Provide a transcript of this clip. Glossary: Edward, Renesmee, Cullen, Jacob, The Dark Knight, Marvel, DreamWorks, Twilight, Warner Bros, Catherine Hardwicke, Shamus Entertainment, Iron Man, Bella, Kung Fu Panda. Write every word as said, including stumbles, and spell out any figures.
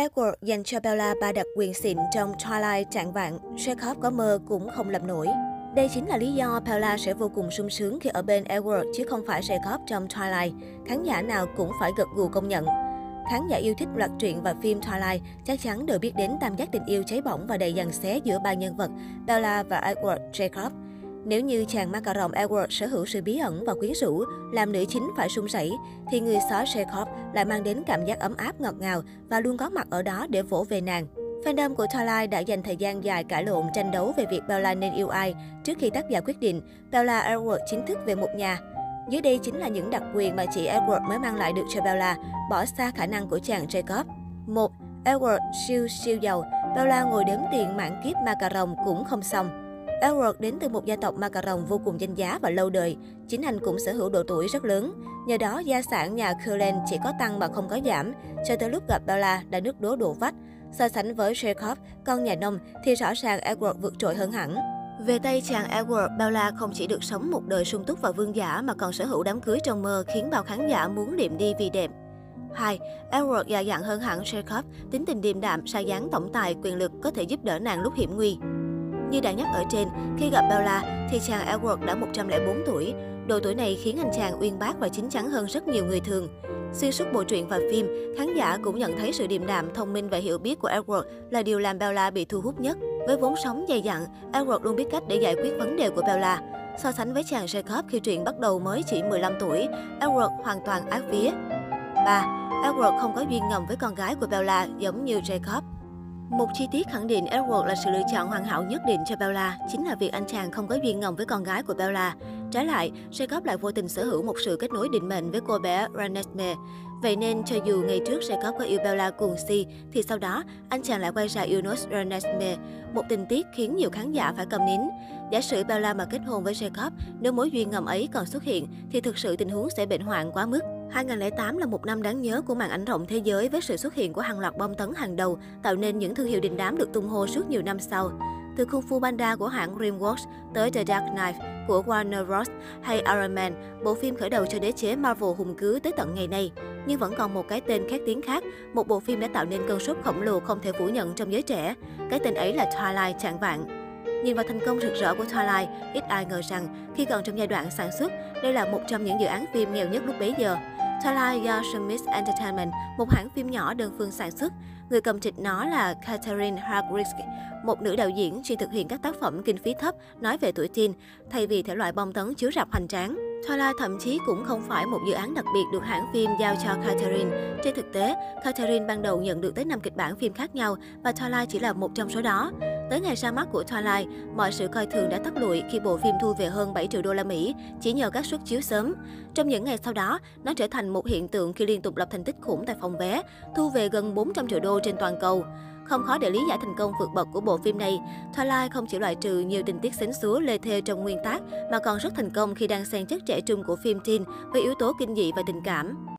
Edward dành cho Bella ba đặc quyền xịn trong Twilight trạng vạn, Jacob có mơ cũng không làm nổi. Đây chính là lý do Bella sẽ vô cùng sung sướng khi ở bên Edward chứ không phải Jacob trong Twilight. Khán giả nào cũng phải gật gù công nhận. Khán giả yêu thích loạt truyện và phim Twilight chắc chắn đều biết đến tam giác tình yêu cháy bỏng và đầy giằng xé giữa ba nhân vật Bella và Edward Jacob. Nếu như chàng ma cà rồng Edward sở hữu sự bí ẩn và quyến rũ, làm nữ chính phải sung sẩy, thì người xó Jacob lại mang đến cảm giác ấm áp ngọt ngào và luôn có mặt ở đó để vỗ về nàng. Fandom của Twilight đã dành thời gian dài cãi lộn tranh đấu về việc Bella nên yêu ai trước khi tác giả quyết định Bella Edward chính thức về một nhà. Dưới đây chính là những đặc quyền mà chỉ Edward mới mang lại được cho Bella, bỏ xa khả năng của chàng Jacob. một. Edward siêu siêu giàu, Bella ngồi đếm tiền mãn kiếp ma cà rồng cũng không xong. Edward đến từ một gia tộc ma cà rồng vô cùng danh giá và lâu đời, chính anh cũng sở hữu độ tuổi rất lớn. Nhờ đó, gia sản nhà Cullen chỉ có tăng mà không có giảm, cho tới lúc gặp Bella đã nước đố đổ vách. So sánh với Jacob, con nhà nông, thì rõ ràng Edward vượt trội hơn hẳn. Về tay chàng Edward, Bella không chỉ được sống một đời sung túc và vương giả mà còn sở hữu đám cưới trong mơ khiến bao khán giả muốn liệm đi vì đẹp. hai. Edward già dặn hơn hẳn Jacob, tính tình điềm đạm, sa dáng tổng tài, quyền lực có thể giúp đỡ nàng lúc hiểm nguy. Như đã nhắc ở trên, khi gặp Bella thì chàng Edward đã một trăm lẻ bốn tuổi. Độ tuổi này khiến anh chàng uyên bác và chín chắn hơn rất nhiều người thường. Xuyên suốt bộ truyện và phim, khán giả cũng nhận thấy sự điềm đạm, thông minh và hiểu biết của Edward là điều làm Bella bị thu hút nhất. Với vốn sống dày dặn, Edward luôn biết cách để giải quyết vấn đề của Bella. So sánh với chàng Jacob khi truyện bắt đầu mới chỉ mười lăm tuổi, Edward hoàn toàn ác vía. ba. Edward không có duyên ngầm với con gái của Bella giống như Jacob. Một chi tiết khẳng định Edward là sự lựa chọn hoàn hảo nhất định cho Bella chính là việc anh chàng không có duyên ngầm với con gái của Bella. Trái lại, Jacob lại vô tình sở hữu một sự kết nối định mệnh với cô bé Renesmee. Vậy nên, cho dù ngày trước Jacob có yêu Bella cuồng si, thì sau đó anh chàng lại quay ra yêu nốt Renesmee. Một tình tiết khiến nhiều khán giả phải cầm nín. Giả sử Bella mà kết hôn với Jacob, nếu mối duyên ngầm ấy còn xuất hiện, thì thực sự tình huống sẽ bệnh hoạn quá mức. hai không không tám là một năm đáng nhớ của màn ảnh rộng thế giới với sự xuất hiện của hàng loạt bom tấn hàng đầu, tạo nên những thương hiệu đình đám được tung hô suốt nhiều năm sau. Từ Kung Fu Panda của hãng DreamWorks tới The Dark Knight của Warner Bros hay Iron Man, bộ phim khởi đầu cho đế chế Marvel hùng cứ tới tận ngày nay. Nhưng vẫn còn một cái tên khét tiếng khác, một bộ phim đã tạo nên cơn sốt khổng lồ không thể phủ nhận trong giới trẻ. Cái tên ấy là Twilight chạng vạn. Nhìn vào thành công rực rỡ của Twilight, ít ai ngờ rằng khi còn trong giai đoạn sản xuất, đây là một trong những dự án phim nghèo nhất lúc bấy giờ. Twilight do Shamus Entertainment, một hãng phim nhỏ đơn phương sản xuất. Người cầm trịch nó là Catherine Hardwicke, một nữ đạo diễn chuyên thực hiện các tác phẩm kinh phí thấp nói về tuổi teen, thay vì thể loại bom tấn chiếu rạp hoành tráng. Twilight thậm chí cũng không phải một dự án đặc biệt được hãng phim giao cho Catherine. Trên thực tế, Catherine ban đầu nhận được tới năm kịch bản phim khác nhau và Twilight chỉ là một trong số đó. Tới ngày ra mắt của Twilight, mọi sự coi thường đã tắt lụi khi bộ phim thu về hơn bảy triệu đô la Mỹ chỉ nhờ các suất chiếu sớm. Trong những ngày sau đó, nó trở thành một hiện tượng khi liên tục lập thành tích khủng tại phòng vé, thu về gần bốn trăm triệu đô trên toàn cầu. Không khó để lý giải thành công vượt bậc của bộ phim này. Twilight không chỉ loại trừ nhiều tình tiết xến xúa lê thê trong nguyên tác mà còn rất thành công khi đang xen chất trẻ trung của phim teen với yếu tố kinh dị và tình cảm.